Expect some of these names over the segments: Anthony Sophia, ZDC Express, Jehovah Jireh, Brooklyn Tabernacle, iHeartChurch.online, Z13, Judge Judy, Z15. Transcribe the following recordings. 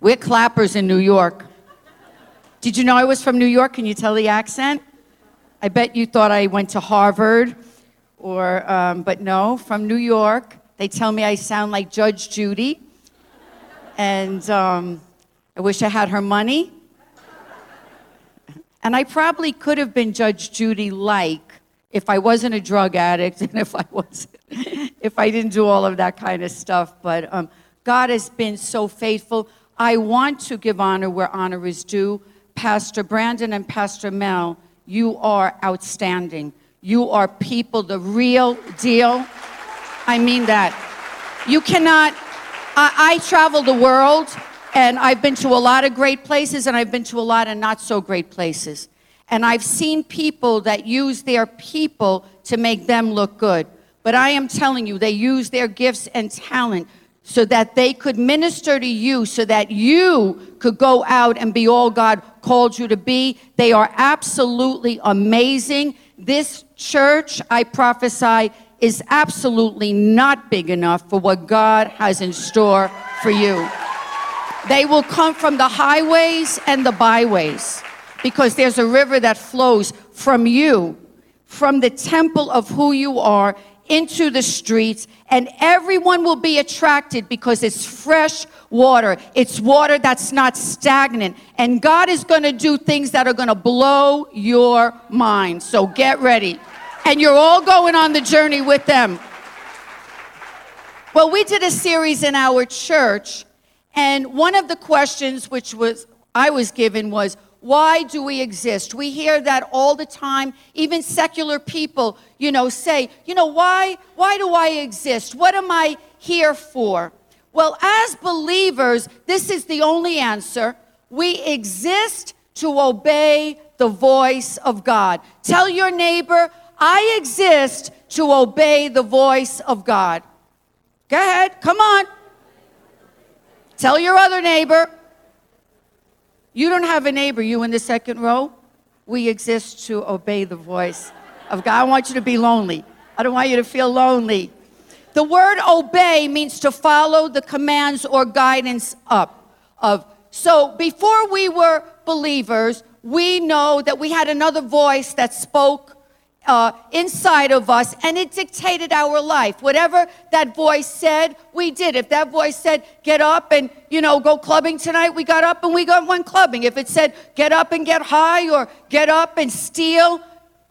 We're clappers in New York. Did you know I was from New York? Can you tell the accent? I bet you thought I went to Harvard, or but no, from New York. They tell me I sound like Judge Judy, and I wish I had her money. And I probably could have been Judge Judy-like if I wasn't a drug addict and if I didn't do all of that kind of stuff. But God has been so faithful. I want to give honor where honor is due. Pastor Brandon and Pastor Mel, you are outstanding. You are people, the real deal. I mean that. You cannot, I travel the world, and I've been to a lot of great places, and I've been to a lot of not so great places. And I've seen people that use their people to make them look good. But I am telling you, they use their gifts and talent so that they could minister to you, so that you could go out and be all God called you to be. They are absolutely amazing. This church, I prophesy, is absolutely not big enough for what God has in store for you. They will come from the highways and the byways, because there's a river that flows from you, from the temple of who you are, into the streets, and everyone will be attracted because it's fresh water. It's water that's not stagnant, and God is going to do things that are going to blow your mind. So get ready, and you're all going on the journey with them. Well, we did a series in our church, and one of the questions which was I was given was, why do we exist? We hear that all the time. Even secular people, say, why do I exist? What am I here for? Well, as believers, this is the only answer. We exist to obey the voice of God. Tell your neighbor, I exist to obey the voice of God. Go ahead, come on. Tell your other neighbor. You don't have a neighbor, you in the second row. We exist to obey the voice of God. I want you to be lonely. I don't want you to feel lonely. The word obey means to follow the commands or guidance up of. So before we were believers, we know that we had another voice that spoke inside of us, and it dictated our life. Whatever that voice said, we did. If that voice said, get up and, go clubbing tonight, we got up and we went clubbing. If it said, get up and get high, or get up and steal,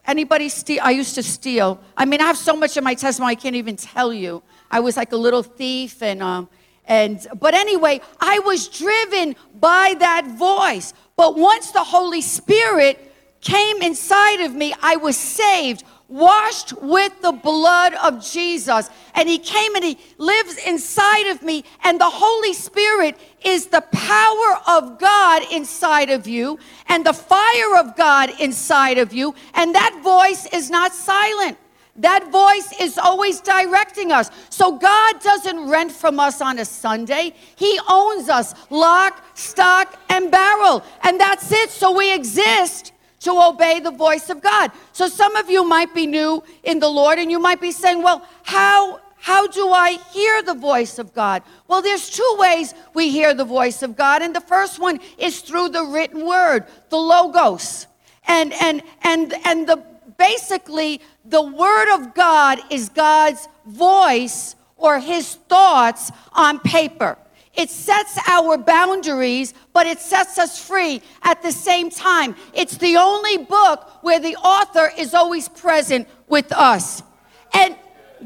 anybody steal? I used to steal. I mean, I have so much in my testimony, I can't even tell you. I was like a little thief, but anyway, I was driven by that voice. But once the Holy Spirit came inside of me, I was saved, washed with the blood of Jesus. And he came and he lives inside of me. And the Holy Spirit is the power of God inside of you, and the fire of God inside of you. And that voice is not silent. That voice is always directing us. So God doesn't rent from us on a Sunday. He owns us, lock, stock, and barrel. And that's it. So we exist to obey the voice of God. So some of you might be new in the Lord, and you might be saying, well, how do I hear the voice of God? Well, there's 2 ways we hear the voice of God, and the first one is through the written word, the Logos. And basically, the word of God is God's voice or his thoughts on paper. It sets our boundaries, but it sets us free at the same time. It's the only book where the author is always present with us. And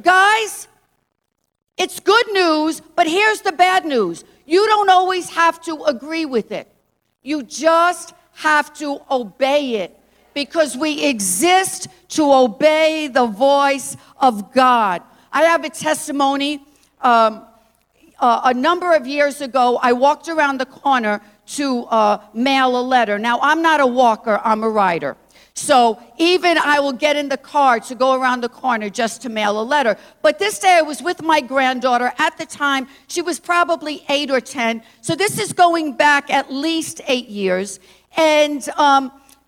guys, it's good news, but here's the bad news. You don't always have to agree with it. You just have to obey it, because we exist to obey the voice of God. I have a testimony a number of years ago, I walked around the corner to mail a letter. Now, I'm not a walker, I'm a rider. So even I will get in the car to go around the corner just to mail a letter. But this day I was with my granddaughter. At the time, she was probably 8 or 10. So this is going back at least 8 years. And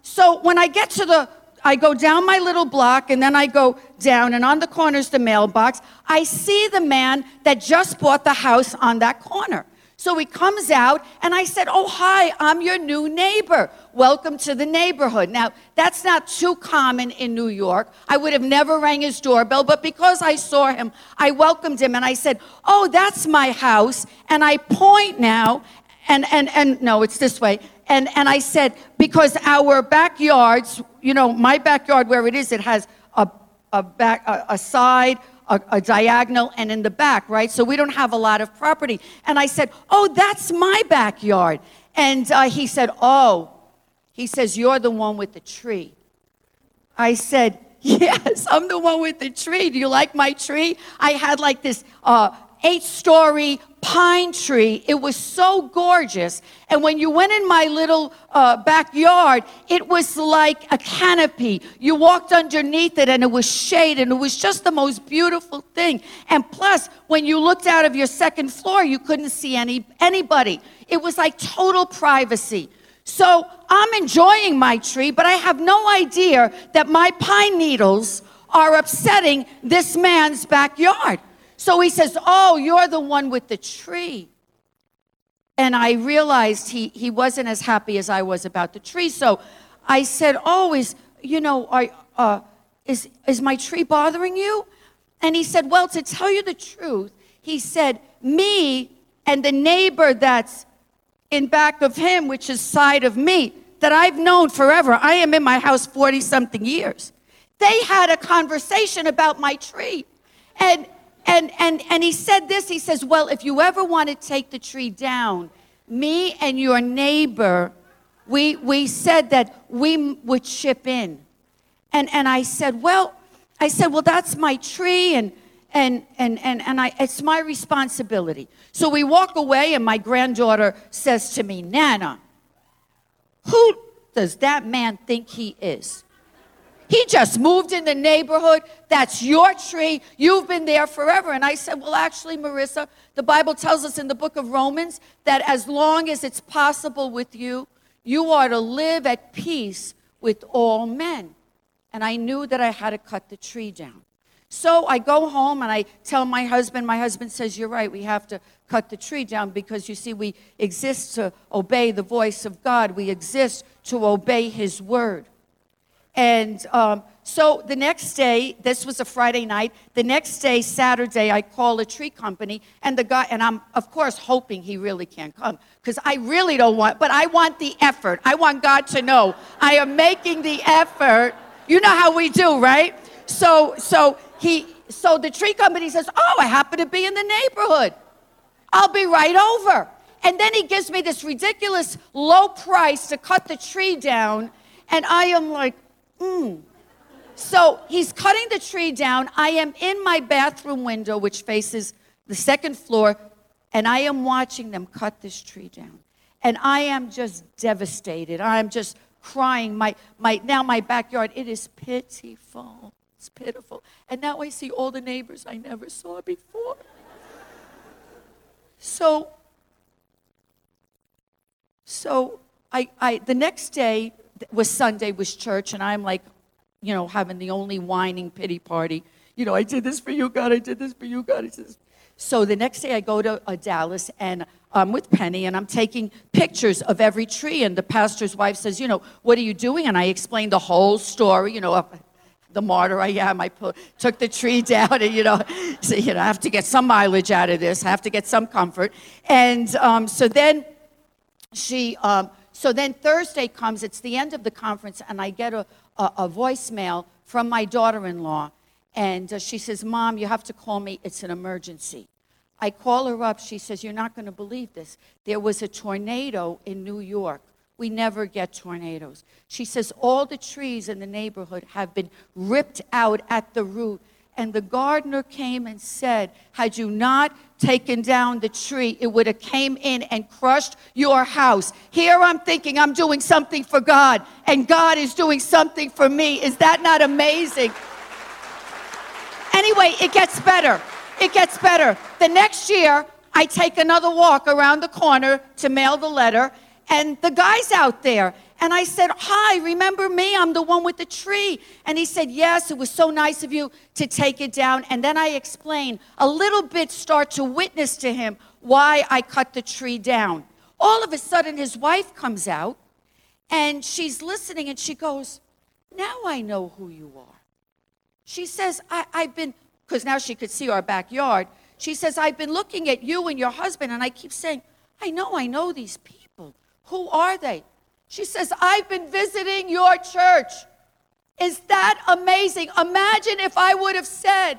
so when I get to I go down my little block, and then I go down, and on the corner is the mailbox. I see the man that just bought the house on that corner. So he comes out, and I said, "Oh, hi, I'm your new neighbor. Welcome to the neighborhood." Now, that's not too common in New York. I would have never rang his doorbell, but because I saw him, I welcomed him, and I said, "Oh, that's my house." And I point now, and no, it's this way. And I said, because our backyards, you know, my backyard where it is, it has a side, a diagonal, and in the back, right? So we don't have a lot of property. And I said, "Oh, that's my backyard." And he said, "Oh," he says, "you're the one with the tree." I said, "Yes, I'm the one with the tree. Do you like my tree?" I had like this 8-story pine tree. It was so gorgeous. And when you went in my little backyard, it was like a canopy. You walked underneath it and it was shade and it was just the most beautiful thing. And plus, when you looked out of your second floor, you couldn't see anybody. It was like total privacy. So I'm enjoying my tree, but I have no idea that my pine needles are upsetting this man's backyard. So he says, "Oh, you're the one with the tree." And I realized he wasn't as happy as I was about the tree. So I said, "Oh, is my tree bothering you?" And he said, "Well, to tell you the truth," he said, "me and the neighbor that's in back of him, which is side of me, that I've known forever, I am in my house 40-something years, they had a conversation about my tree." And he said this, he says, "Well, if you ever want to take the tree down, me and your neighbor, we said that we would chip in." And I said, well, that's my tree and it's my responsibility. So we walk away and my granddaughter says to me, "Nana, who does that man think he is? He just moved in the neighborhood. That's your tree. You've been there forever." And I said, "Well, actually, Marissa, the Bible tells us in the book of Romans that as long as it's possible with you, you are to live at peace with all men." And I knew that I had to cut the tree down. So I go home and I tell my husband. My husband says, "You're right, we have to cut the tree down because, you see, we exist to obey the voice of God. We exist to obey his word." And so the next day, this was a Friday night, the next day, Saturday, I call a tree company, and the guy, and I'm, of course, hoping he really can't come, because I really don't want, but I want the effort. I want God to know I am making the effort. You know how we do, right? So the tree company says, "Oh, I happen to be in the neighborhood. I'll be right over." And then he gives me this ridiculous low price to cut the tree down, and I am like, So he's cutting the tree down. I am in my bathroom window, which faces the second floor, and I am watching them cut this tree down. And I am just devastated. I am just crying. My backyard, it is pitiful. It's pitiful. And now I see all the neighbors I never saw before. So I the next day was Sunday, was church, and I'm like, you know, having the only whining pity party. You know, "I did this for you, God. I did this for you, God." So the next day I go to Dallas, and I'm with Penny, and I'm taking pictures of every tree, and the pastor's wife says, "You know, what are you doing?" And I explained the whole story, you know, the martyr I am. I took the tree down, and, you know, so, you know, I have to get some mileage out of this. I have to get some comfort. And so then Thursday comes, it's the end of the conference, and I get a voicemail from my daughter-in-law, and she says, "Mom, you have to call me. It's an emergency." I call her up. She says, "You're not going to believe this. There was a tornado in New York." We never get tornadoes. She says, "All the trees in the neighborhood have been ripped out at the root, And the gardener came and said, had you not taken down the tree, it would have came in and crushed your house. Here I'm thinking I'm doing something for God, and God is doing something for me. Is that not amazing? Anyway, it gets better. It gets better. The next year, I take another walk around the corner to mail the letter, and the guy's out there. And I said, hi, remember me? I'm the one with the tree. And he said, yes, it was so nice of you to take it down. And then I explained a little bit, start to witness to him why I cut the tree down. All of a sudden, his wife comes out, and she's listening, and she goes, now I know who you are. She says, I've been, because now she could see our backyard. She says, I've been looking at you and your husband, and I keep saying, I know these people. Who are they? She says, I've been visiting your church. Is that amazing? Imagine if I would have said,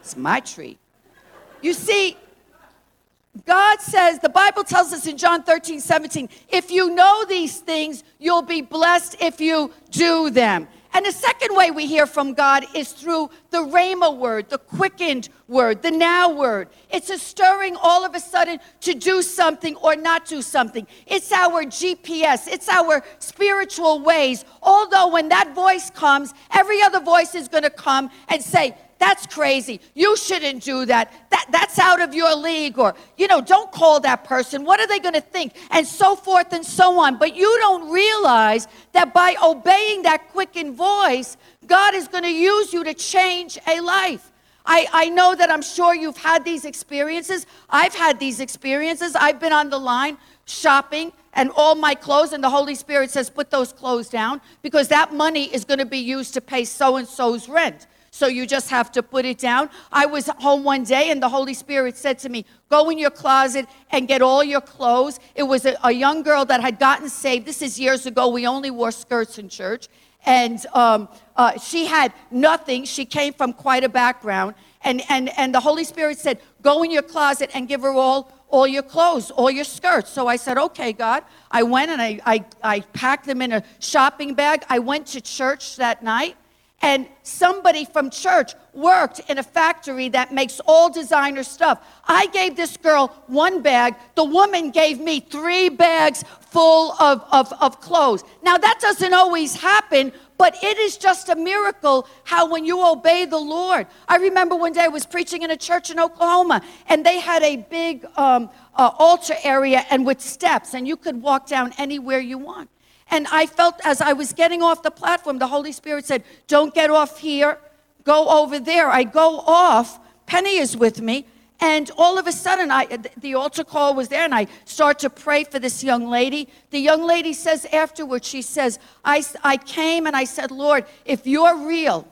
it's my tree. You see, God says, the Bible tells us in John 13:17, if you know these things, you'll be blessed if you do them. And the second way we hear from God is through the rhema word, the quickened word, the now word. It's a stirring all of a sudden to do something or not do something. It's our GPS. It's our spiritual ways. Although when that voice comes, every other voice is going to come and say, that's crazy. You shouldn't do that. That's out of your league. Or, don't call that person. What are they going to think? And so forth and so on. But you don't realize that by obeying that quickened voice, God is going to use you to change a life. I know that I'm sure you've had these experiences. I've had these experiences. I've been on the line shopping and all my clothes, and the Holy Spirit says, put those clothes down because that money is going to be used to pay so-and-so's rent. So you just have to put it down. I was home one day, and the Holy Spirit said to me, go in your closet and get all your clothes. It was a young girl that had gotten saved. This is years ago. We only wore skirts in church. And she had nothing. She came from quite a background. And the Holy Spirit said, go in your closet and give her all your clothes, all your skirts. So I said, okay, God. I went, and I packed them in a shopping bag. I went to church that night. And somebody from church worked in a factory that makes all designer stuff. I gave this girl one bag. The woman gave me three bags full of clothes. Now, that doesn't always happen, but it is just a miracle how when you obey the Lord. I remember one day I was preaching in a church in Oklahoma, and they had a big altar area and with steps, and you could walk down anywhere you want. And I felt as I was getting off the platform, the Holy Spirit said, don't get off here, go over there. I go off, Penny is with me, and all of a sudden, the altar call was there, and I start to pray for this young lady. The young lady says afterwards, she says, I came and I said, Lord, if you're real,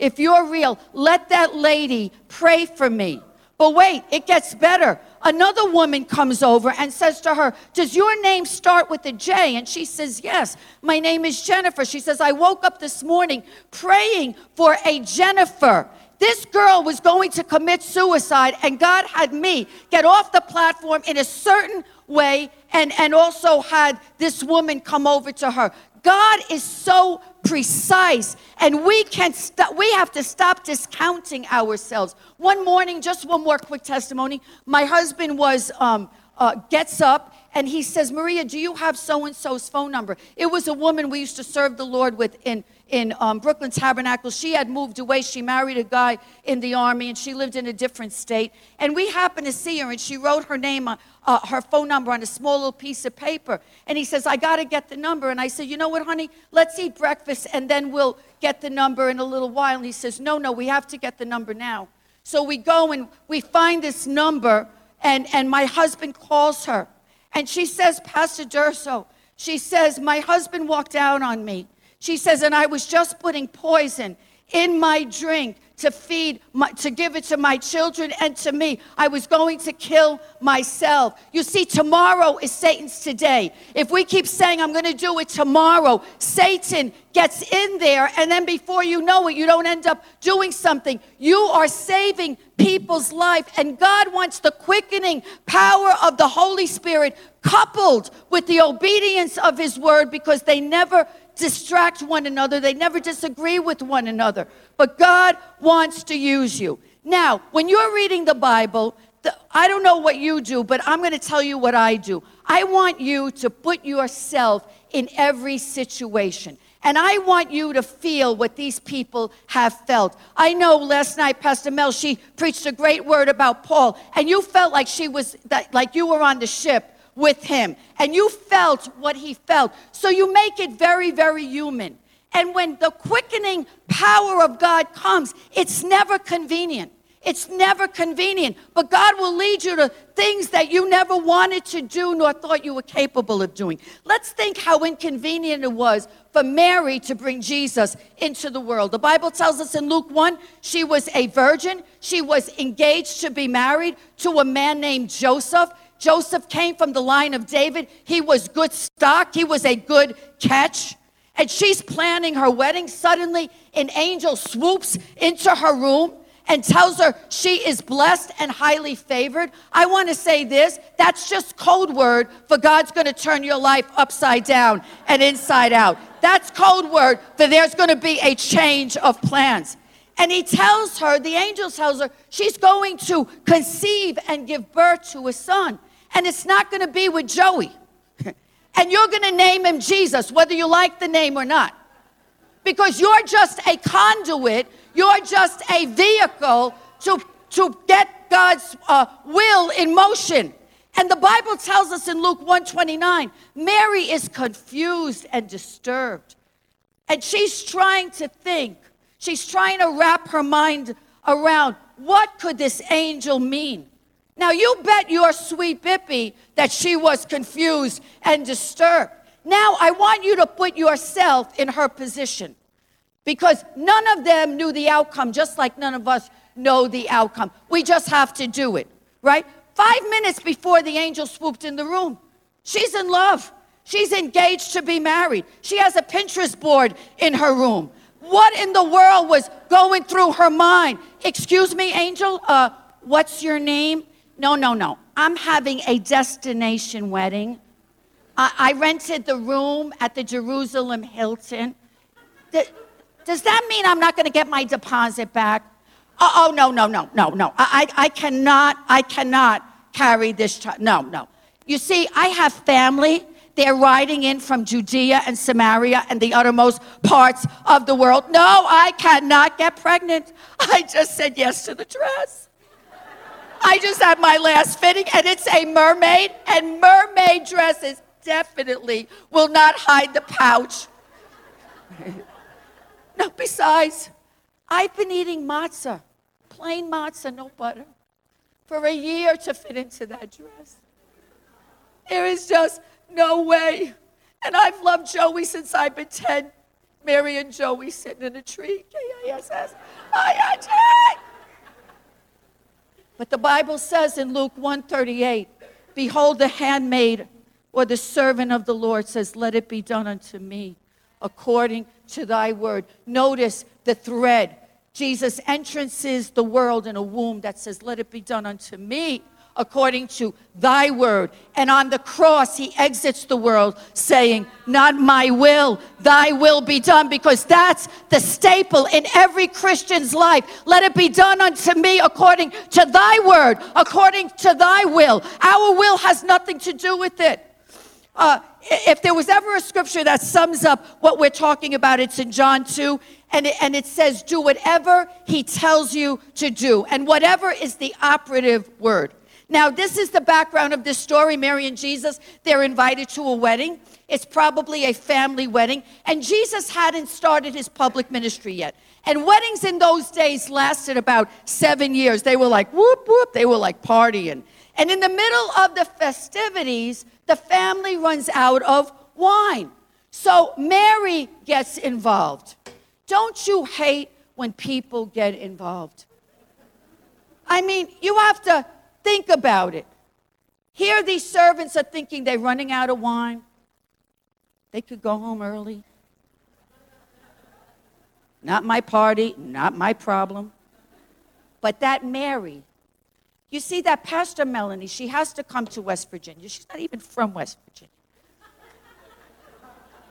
let that lady pray for me. But wait, it gets better. Another woman comes over and says to her, does your name start with a J? And she says, yes, my name is Jennifer. She says, I woke up this morning praying for a Jennifer. This girl was going to commit suicide, and God had me get off the platform in a certain way and also had this woman come over to her. God is so precise, and we have to stop discounting ourselves. One morning, just one more quick testimony. My husband gets up, and he says, Maria, do you have so-and-so's phone number? It was a woman we used to serve the Lord with in Brooklyn Tabernacle. She had moved away. She married a guy in the army, and she lived in a different state. And we happened to see her, and she wrote her name, her phone number on a small little piece of paper. And he says, I got to get the number. And I said, you know what, honey? Let's eat breakfast, and then we'll get the number in a little while. And he says, no, we have to get the number now. So we go, and we find this number, and my husband calls her. And she says, Pastor Durso, she says, my husband walked out on me. She says, and I was just putting poison in my drink to give it to my children and to me. I was going to kill myself. You see, tomorrow is Satan's today. If we keep saying, I'm going to do it tomorrow, Satan gets in there, and then before you know it, you don't end up doing something. You are saving people's life. And God wants the quickening power of the Holy Spirit coupled with the obedience of his word, because they never distract one another. They never disagree with one another. But God wants to use you. Now, when you're reading the Bible, I don't know what you do, but I'm going to tell you what I do. I want you to put yourself in every situation. And I want you to feel what these people have felt. I know last night, Pastor Mel, she preached a great word about Paul, and you felt like like you were on the ship with him, and you felt what he felt. So you make it very, very human. And when the quickening power of God comes, it's never convenient. It's never convenient, but God will lead you to things that you never wanted to do nor thought you were capable of doing. Let's think how inconvenient it was for Mary to bring Jesus into the world. The Bible tells us in Luke 1, she was a virgin. She was engaged to be married to a man named Joseph. Joseph came from the line of David. He was good stock. He was a good catch. And she's planning her wedding. Suddenly, an angel swoops into her room and tells her she is blessed and highly favored. I want to say this, that's just code word for God's going to turn your life upside down and inside out. That's code word for there's going to be a change of plans. And he tells her, the angel tells her, she's going to conceive and give birth to a son. And it's not going to be with Joey. And you're going to name him Jesus, whether you like the name or not. Because you're just a conduit. You're just a vehicle to get God's will in motion. And the Bible tells us in Luke 1:29, Mary is confused and disturbed. And she's trying to think. She's trying to wrap her mind around, what could this angel mean? Now, you bet your sweet Bippy that she was confused and disturbed. Now, I want you to put yourself in her position. Because none of them knew the outcome, just like none of us know the outcome. We just have to do it, right? 5 minutes before the angel swooped in the room, she's in love. She's engaged to be married. She has a Pinterest board in her room. What in the world was going through her mind? Excuse me, angel, what's your name? No. I'm having a destination wedding. I rented the room at the Jerusalem Hilton. Does that mean I'm not going to get my deposit back? No. I cannot carry this child. No. You see, I have family. They're riding in from Judea and Samaria and the uttermost parts of the world. No, I cannot get pregnant. I just said yes to the dress. I just had my last fitting, and it's a mermaid, and mermaid dresses definitely will not hide the pouch. No, besides, I've been eating matzah, plain matzah, no butter, for a year to fit into that dress. There is just no way. And I've loved Joey since I've been 10. Mary and Joey sitting in a tree, K-I-S-S-I-N-G. But the Bible says in Luke 1:38, behold, the handmaid or the servant of the Lord says, let it be done unto me according to thy word. Notice the thread. Jesus entrances the world in a womb that says, let it be done unto me according to thy word. And on the cross, he exits the world saying, not my will, thy will be done, because that's the staple in every Christian's life. Let it be done unto me according to thy word, according to thy will. Our will has nothing to do with it. If there was ever a scripture that sums up what we're talking about, it's in John 2, and it says, do whatever he tells you to do. And whatever is the operative word. Now, this is the background of this story. Mary and Jesus, they're invited to a wedding. It's probably a family wedding. And Jesus hadn't started his public ministry yet. And weddings in those days lasted about 7 years. They were like, whoop, whoop. They were like partying. And in the middle of the festivities, the family runs out of wine. So Mary gets involved. Don't you hate when people get involved? I mean, you have to think about it. Here these servants are thinking they're running out of wine. They could go home early. Not my party, not my problem. But that Mary, you see that Pastor Melanie, she has to come to West Virginia. She's not even from West Virginia.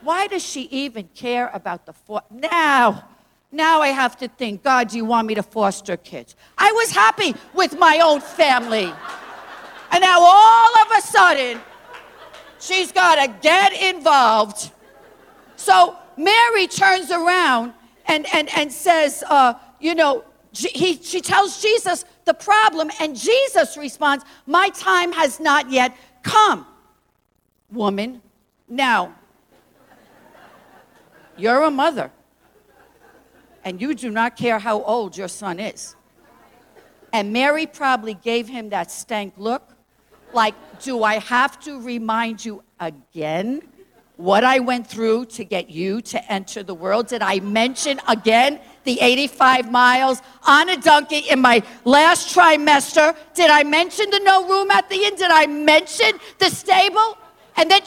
Why does she even care about the Now I have to think, God, do you want me to foster kids? I was happy with my own family. And now all of a sudden, she's got to get involved. So Mary turns around and says, she tells Jesus the problem, and Jesus responds, my time has not yet come, woman. Now, you're a mother, and you do not care how old your son is. And Mary probably gave him that stank look, like, do I have to remind you again what I went through to get you to enter the world? Did I mention again the 85 miles on a donkey in my last trimester? Did I mention the no room at the inn? Did I mention the stable? And then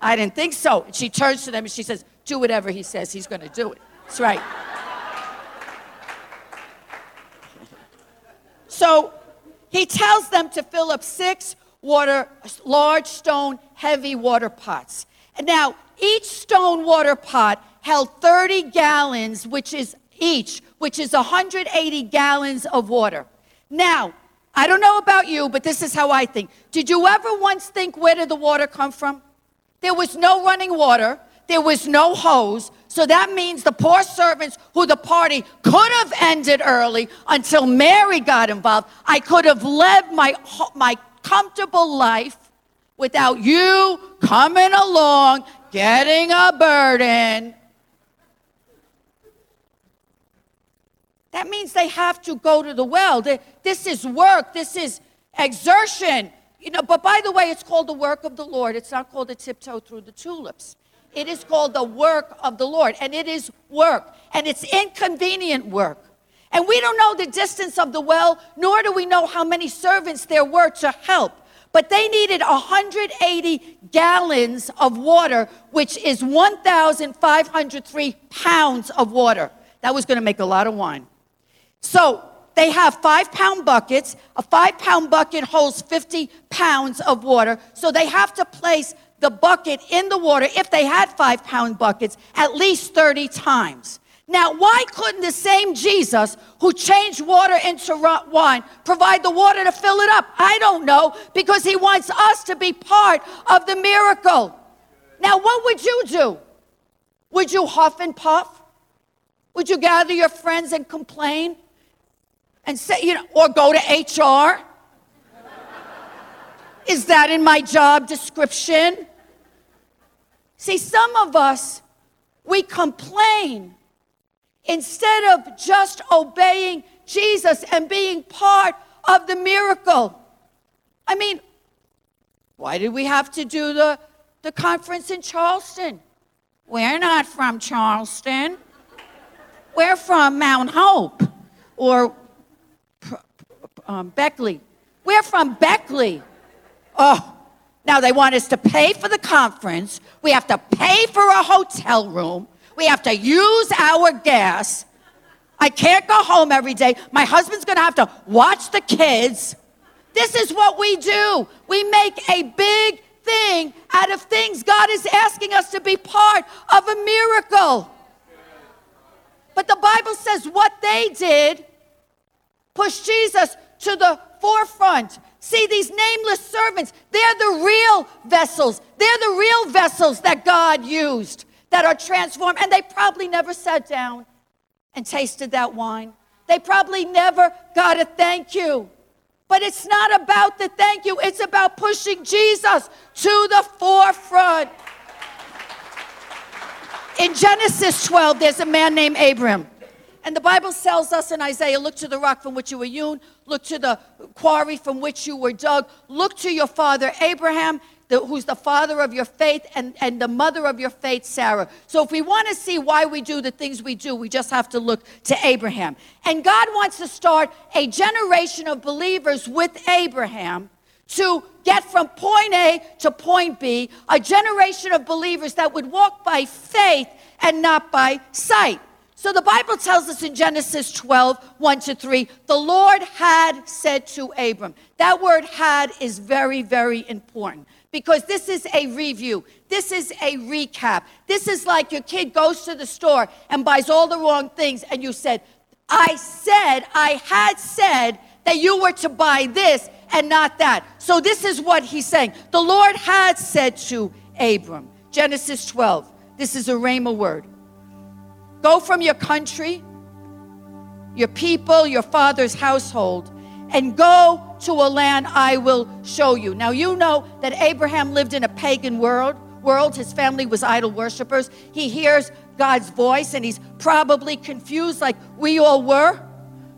I didn't think so. And she turns to them and she says, do whatever he says, he's going to do it. That's right. So he tells them to fill up 6 large stone, heavy water pots. Now, each stone water pot held 30 gallons, which is 180 gallons of water. Now, I don't know about you, but this is how I think. Did you ever once think, where did the water come from? There was no running water. There was no hose. So that means the poor servants who the party could have ended early until Mary got involved. I could have led my comfortable life without you coming along, getting a burden. That means they have to go to the well. This is work. This is exertion. But by the way, it's called the work of the Lord. It's not called a tiptoe through the tulips. It is called the work of the Lord. And it is work. And it's inconvenient work. And we don't know the distance of the well, nor do we know how many servants there were to help. But they needed 180 gallons of water, which is 1,503 pounds of water. That was going to make a lot of wine. So they have 5-pound buckets. A 5-pound bucket holds 50 pounds of water. So they have to place the bucket in the water, if they had 5-pound buckets, at least 30 times. Now, why couldn't the same Jesus who changed water into wine provide the water to fill it up? I don't know, because he wants us to be part of the miracle. Now, what would you do? Would you huff and puff? Would you gather your friends and complain? And say, or go to HR? Is that in my job description? See, some of us, we complain instead of just obeying Jesus and being part of the miracle. I mean, why did we have to do the conference in Charleston? We're not from Charleston. We're from Mount Hope or Beckley. We're from Beckley. Oh, now they want us to pay for the conference. We have to pay for a hotel room. We have to use our gas. I can't go home every day. My husband's going to have to watch the kids. This is what we do. We make a big thing out of things God is asking us to be part of a miracle. But the Bible says what they did pushed Jesus to the forefront. See, these nameless servants, they're the real vessels. They're the real vessels that God used that are transformed. And they probably never sat down and tasted that wine. They probably never got a thank you. But it's not about the thank you. It's about pushing Jesus to the forefront. In Genesis 12, there's a man named Abram. And the Bible tells us in Isaiah, look to the rock from which you were hewn, look to the quarry from which you were dug, look to your father Abraham, who's the father of your faith, and the mother of your faith, Sarah. So if we want to see why we do the things we do, we just have to look to Abraham. And God wants to start a generation of believers with Abraham to get from point A to point B, a generation of believers that would walk by faith and not by sight. So the Bible tells us in Genesis 12, 1-3, the Lord had said to Abram. That word had is very, very important because this is a review. This is a recap. This is like your kid goes to the store and buys all the wrong things and you said, I had said that you were to buy this and not that. So this is what he's saying. The Lord had said to Abram, Genesis 12, this is a rhema word. Go from your country, your people, your father's household, and go to a land I will show you. Now, you know that Abraham lived in a pagan world. His family was idol worshipers. He hears God's voice, and he's probably confused like we all were.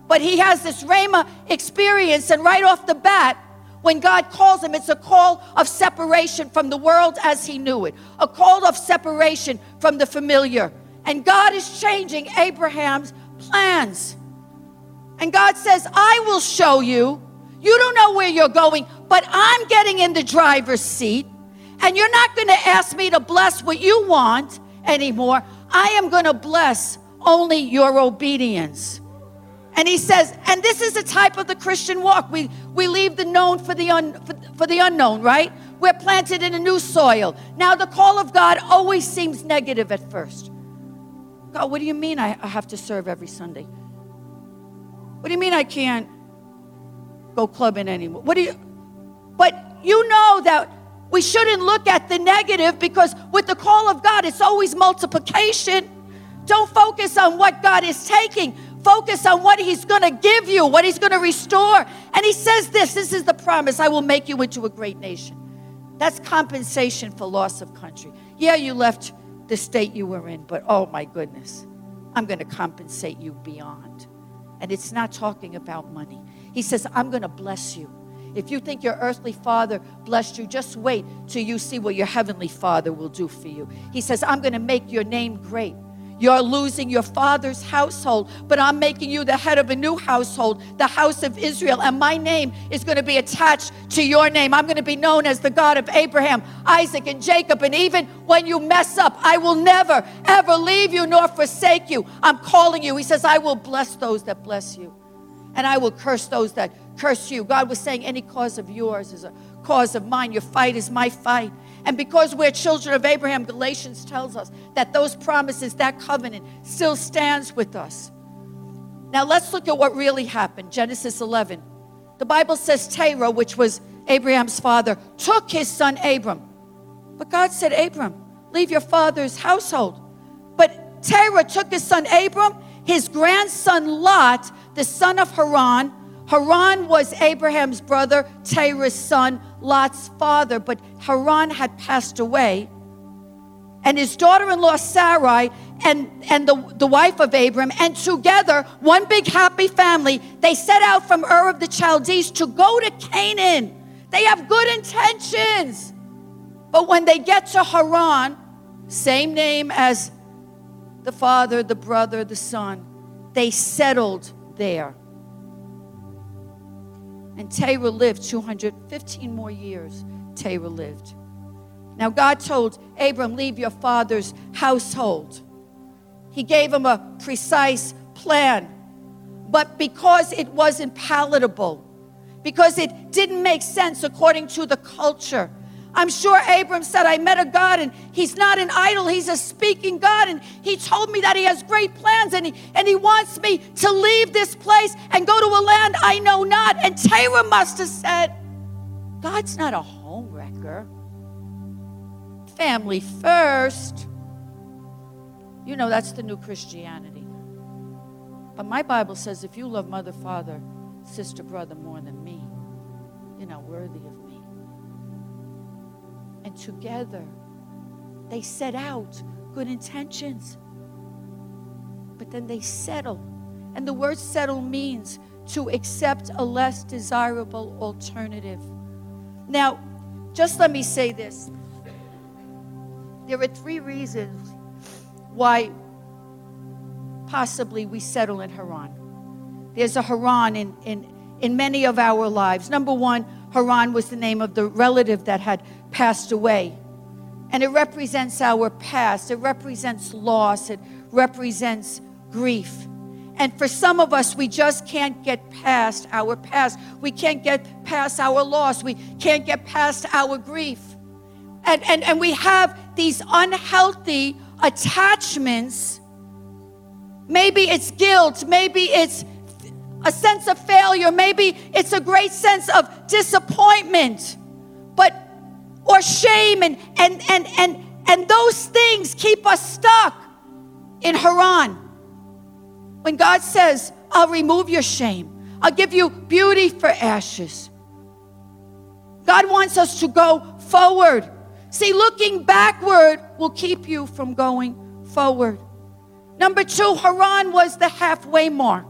But he has this Rhema experience, and right off the bat, when God calls him, it's a call of separation from the world as he knew it, a call of separation from the familiar. And God is changing Abraham's plans. And God says, I will show you. You don't know where you're going, but I'm getting in the driver's seat. And you're not going to ask me to bless what you want anymore. I am going to bless only your obedience. And he says, and this is the type of the Christian walk. We leave the known for the unknown, right? We're planted in a new soil. Now, the call of God always seems negative at first. God, what do you mean I have to serve every Sunday? What do you mean I can't go clubbing anymore? But you know that we shouldn't look at the negative because with the call of God, it's always multiplication. Don't focus on what God is taking. Focus on what he's going to give you, what he's going to restore. And he says this is the promise, I will make you into a great nation. That's compensation for loss of country. Yeah, you left the state you were in, but oh my goodness, I'm going to compensate you beyond. And it's not talking about money. He says, I'm going to bless you. If you think your earthly father blessed you, just wait till you see what your heavenly father will do for you. He says, I'm going to make your name great. You're losing your father's household, but I'm making you the head of a new household, the house of Israel, and my name is going to be attached to your name. I'm going to be known as the God of Abraham, Isaac, and Jacob, and even when you mess up, I will never, ever leave you nor forsake you. I'm calling you. He says, I will bless those that bless you, and I will curse those that curse you. God was saying, any cause of yours is a cause of mine. Your fight is my fight. And because we're children of Abraham, Galatians tells us that those promises, that covenant still stands with us. Now let's look at what really happened. Genesis 11. The Bible says Terah, which was Abraham's father, took his son Abram. But God said, Abram, leave your father's household. But Terah took his son Abram, his grandson Lot, the son of Haran. Haran was Abraham's brother, Terah's son, Lot's father, but Haran had passed away. And his daughter-in-law Sarai and the wife of Abram, and together, one big happy family, they set out from Ur of the Chaldees to go to Canaan. They have good intentions. But when they get to Haran, same name as the father, the brother, the son, they settled there. And Terah lived 215 more years. Terah lived. Now God told Abram, leave your father's household. He gave him a precise plan. But because it wasn't palatable, because it didn't make sense according to the culture, I'm sure Abram said, I met a God, and he's not an idol. He's a speaking God, and he told me that he has great plans, and he wants me to leave this place and go to a land I know not. And Terah must have said, God's not a home wrecker. Family first. You know, that's the new Christianity. But my Bible says, if you love mother, father, sister, brother more than me, you're not worthy of me. And together, they set out good intentions. But then they settle. And the word settle means to accept a less desirable alternative. Now, just let me say this. There are three reasons why possibly we settle in Haran. There's a Haran in many of our lives. Number one, Haran was the name of the relative that had passed away. And it represents our past. It represents loss. It represents grief. And for some of us, we just can't get past our past. We can't get past our loss. We can't get past our grief. And we have these unhealthy attachments. Maybe it's guilt. Maybe it's a sense of failure. Maybe it's a great sense of disappointment, but or shame. And those things keep us stuck in Haran. When God says, I'll remove your shame. I'll give you beauty for ashes. God wants us to go forward. See, looking backward will keep you from going forward. Number two, Haran was the halfway mark.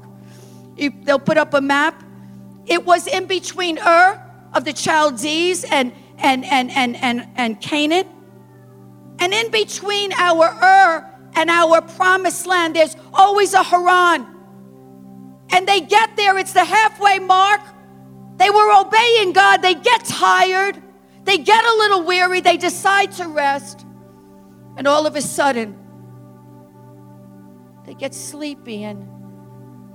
They'll put up a map. It was in between Ur of the Chaldees and Canaan. And in between our Ur and our promised land, there's always a Haran. And they get there, it's the halfway mark. They were obeying God. They get tired. They get a little weary. They decide to rest. And all of a sudden, they get sleepy. And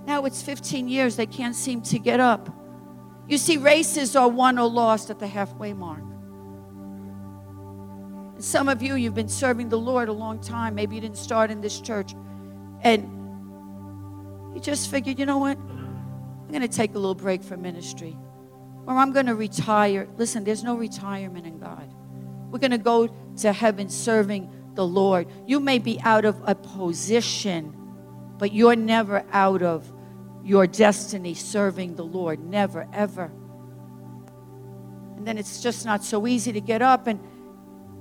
now it's 15 years. They can't seem to get up. You see, races are won or lost at the halfway mark. Some of you, you've been serving the Lord a long time. Maybe you didn't start in this church. And you just figured, you know what? I'm going to take a little break from ministry. Or I'm going to retire. Listen, there's no retirement in God. We're going to go to heaven serving the Lord. You may be out of a position, but you're never out of your destiny serving the Lord. Never, ever. And then it's just not so easy to get up. And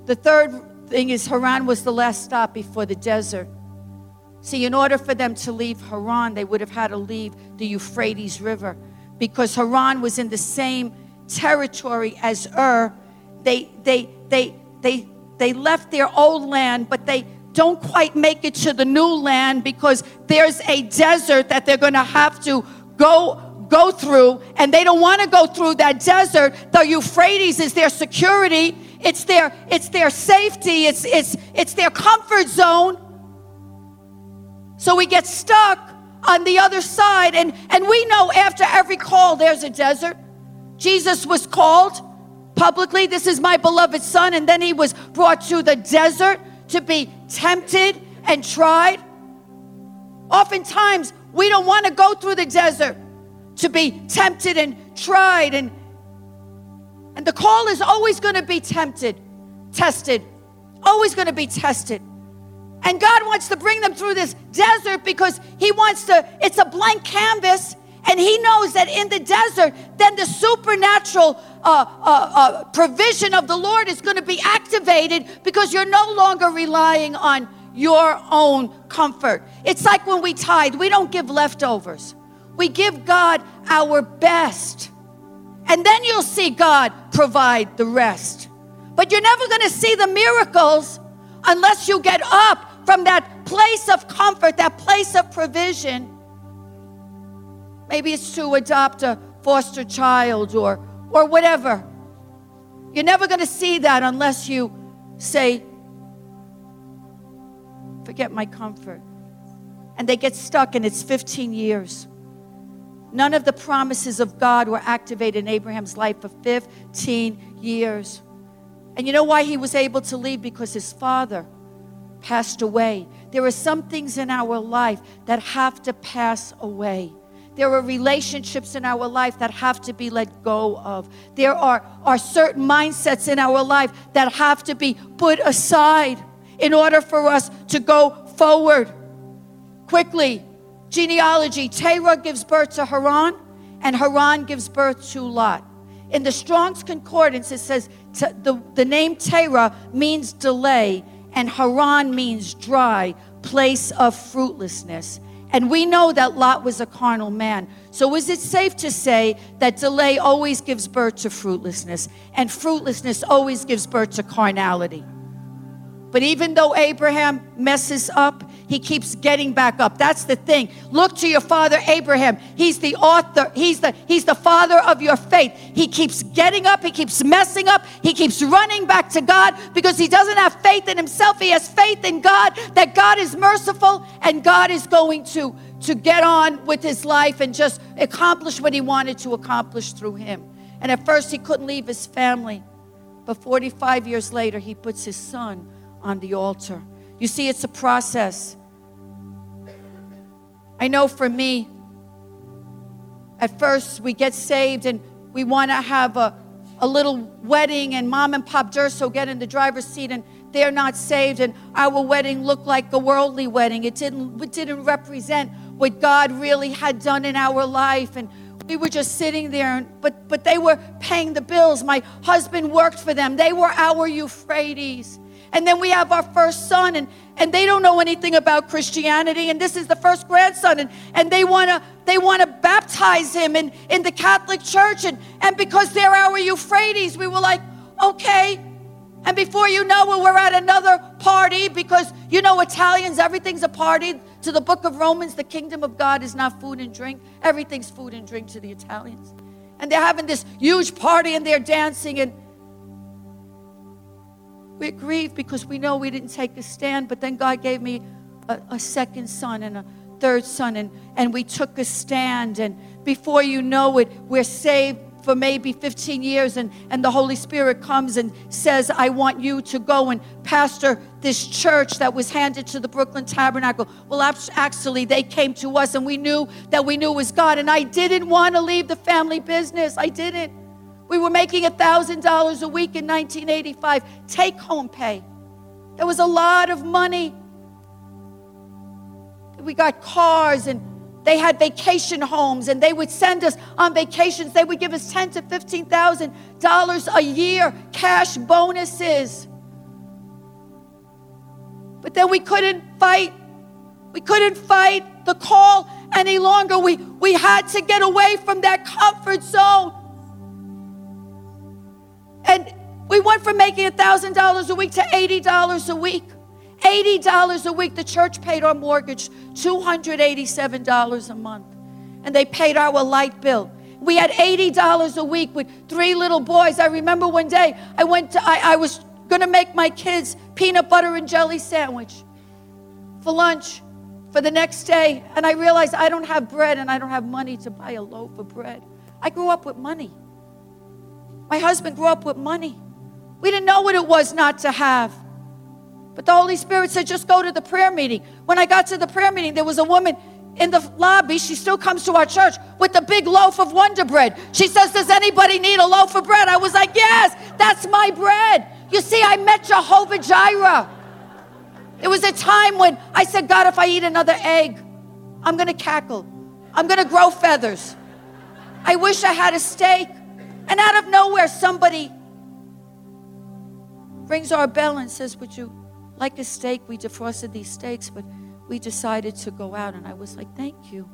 the third thing is Haran was the last stop before the desert. See, in order for them to leave Haran, they would have had to leave the Euphrates River because Haran was in the same territory as Ur. They left their old land, but they don't quite make it to the new land because there's a desert that they're going to have to go through, and they don't want to go through that desert. The Euphrates is their security. It's their safety. It's their comfort zone. So we get stuck on the other side. And we know after every call, there's a desert. Jesus was called publicly, this is my beloved son. And then he was brought to the desert to be tempted and tried. Oftentimes, we don't want to go through the desert to be tempted and tried. And the call is always going to be tested, always going to be tested. And God wants to bring them through this desert because he wants to, it's a blank canvas. And he knows that in the desert, then the supernatural provision of the Lord is going to be activated because you're no longer relying on your own comfort. It's like when we tithe, we don't give leftovers. We give God our best. And then you'll see God provide the rest. But you're never going to see the miracles unless you get up from that place of comfort, that place of provision. Maybe it's to adopt a foster child or whatever. You're never going to see that unless you say, forget my comfort. And they get stuck, and it's 15 years. None of the promises of God were activated in Abraham's life for 15 years. And you know why he was able to leave? Because his father passed away. There are some things in our life that have to pass away. There are relationships in our life that have to be let go of. There are certain mindsets in our life that have to be put aside in order for us to go forward quickly. Genealogy, Terah gives birth to Haran, and Haran gives birth to Lot. In the Strong's Concordance, it says the name Terah means delay, and Haran means dry, place of fruitlessness. And we know that Lot was a carnal man. So is it safe to say that delay always gives birth to fruitlessness, and fruitlessness always gives birth to carnality? But even though Abraham messes up, He keeps getting back up. That's the thing. Look to your father Abraham. He's the author. He's the father of your faith. He keeps getting up. He keeps messing up. He keeps running back to God because he doesn't have faith in himself. He has faith in God, that God is merciful and God is going to get on with his life and just accomplish what he wanted to accomplish through him. And at first he couldn't leave his family, but 45 years later he puts his son on the altar. You see, it's a process. I know for me, at first we get saved and we want to have a little wedding, and Mom and Pop Durso get in the driver's seat, and they're not saved, and our wedding looked like a worldly wedding. It didn't represent what God really had done in our life, and we were just sitting there, but they were paying the bills. My husband worked for them. They were our Euphrates. And then we have our first son, and they don't know anything about Christianity, and this is the first grandson, and they wanna baptize him in the Catholic Church, and because they're our Euphrates, we were like, okay. And before you know it, we're at another party because, you know, Italians, everything's a party. To the book of Romans, the kingdom of God is not food and drink. Everything's food and drink to the Italians. And they're having this huge party and they're dancing, and we're grieved because we know we didn't take a stand. But then God gave me a second son and a third son, and we took a stand. And before you know it, we're saved for maybe 15 years, and the Holy Spirit comes and says, I want you to go and pastor this church that was handed to the Brooklyn Tabernacle. Well, actually, they came to us, and we knew it was God, and I didn't want to leave the family business. I didn't. We were making $1,000 a week in 1985, take-home pay. There was a lot of money. We got cars, and they had vacation homes, and they would send us on vacations. They would give us $10,000 to $15,000 a year, cash bonuses. But then we couldn't fight. We couldn't fight the call any longer. We had to get away from that comfort zone. And we went from making $1,000 a week to $80 a week. $80 a week. The church paid our mortgage, $287 a month. And they paid our light bill. We had $80 a week with three little boys. I remember one day I was going to make my kids peanut butter and jelly sandwich for lunch for the next day. And I realized I don't have bread and I don't have money to buy a loaf of bread. I grew up with money. My husband grew up with money. We didn't know what it was not to have. But the Holy Spirit said, just go to the prayer meeting. When I got to the prayer meeting, there was a woman in the lobby. She still comes to our church with a big loaf of Wonder Bread. She says, does anybody need a loaf of bread? I was like, yes, that's my bread. You see, I met Jehovah Jireh. There was a time when I said, God, if I eat another egg, I'm going to cackle. I'm going to grow feathers. I wish I had a steak. And out of nowhere, somebody rings our bell and says, would you like a steak? We defrosted these steaks, but we decided to go out. And I was like, thank you.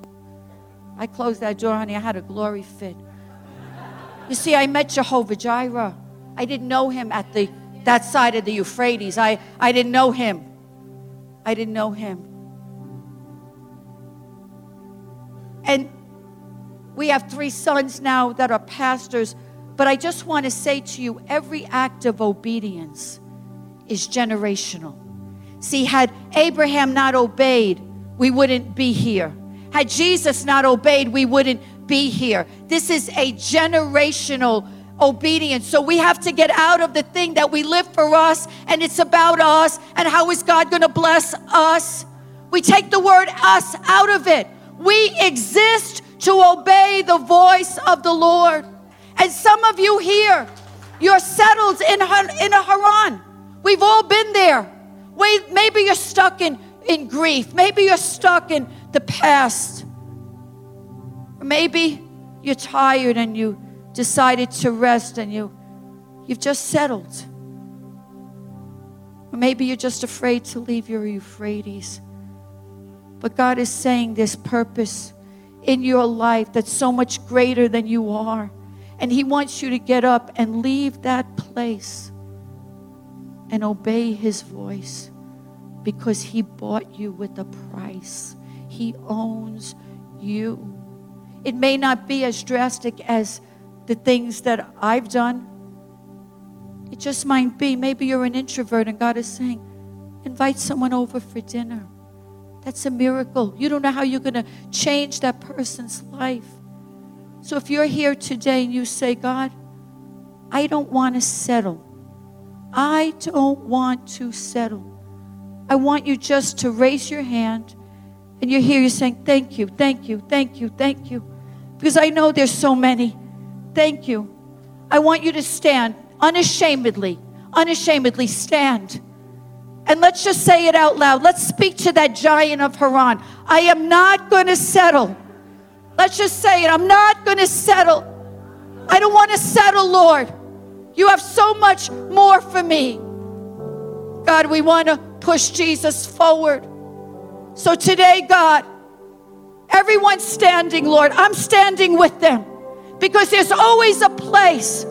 I closed that door, honey. I had a glory fit. You see, I met Jehovah Jireh. I didn't know him at that side of the Euphrates. I didn't know him. I didn't know him. And we have three sons now that are pastors. But I just want to say to you, every act of obedience is generational. See, had Abraham not obeyed, we wouldn't be here. Had Jesus not obeyed, we wouldn't be here. This is a generational obedience. So we have to get out of the thing that we live for us, and it's about us, and how is God going to bless us? We take the word us out of it. We exist to obey the voice of the Lord. And some of you here, you're settled in Haran. We've all been there. Maybe you're stuck in grief. Maybe you're stuck in the past. Maybe you're tired and you decided to rest and you've just settled. Or maybe you're just afraid to leave your Euphrates. But God is saying there's purpose in your life that's so much greater than you are. And he wants you to get up and leave that place and obey his voice. because he bought you with a price. He owns you. It may not be as drastic as the things that I've done. It just might be, maybe you're an introvert and God is saying, invite someone over for dinner. That's a miracle. You don't know how you're going to change that person's life. So if you're here today and you say, God, I don't want to settle. I don't want to settle. I want you just to raise your hand. And you're here, you're saying, thank you, thank you, thank you, thank you. Because I know there's so many. Thank you. I want you to stand unashamedly, unashamedly stand. And let's just say it out loud. Let's speak to that giant of Haran. I am not going to settle. Let's just say it. I'm not going to settle. I don't want to settle, Lord. You have so much more for me. God, we want to push Jesus forward. So today, God, everyone's standing, Lord. I'm standing with them because there's always a place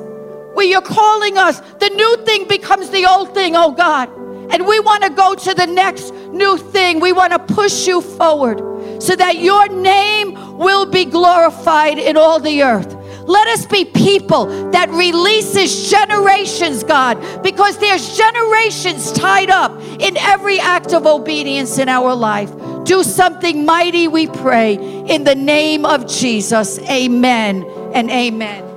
where you're calling us. The new thing becomes the old thing, oh God. And we want to go to the next new thing. We want to push you forward so that your name will be glorified in all the earth. Let us be people that releases generations, God, because there's generations tied up in every act of obedience in our life. Do something mighty, we pray, in the name of Jesus. Amen and amen.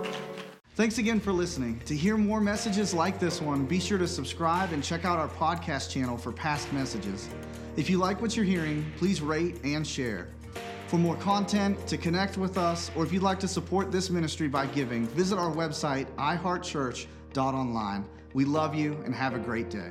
Thanks again for listening. To hear more messages like this one, be sure to subscribe and check out our podcast channel for past messages. If you like what you're hearing, please rate and share. For more content, to connect with us, or if you'd like to support this ministry by giving, visit our website, iHeartChurch.online. We love you and have a great day.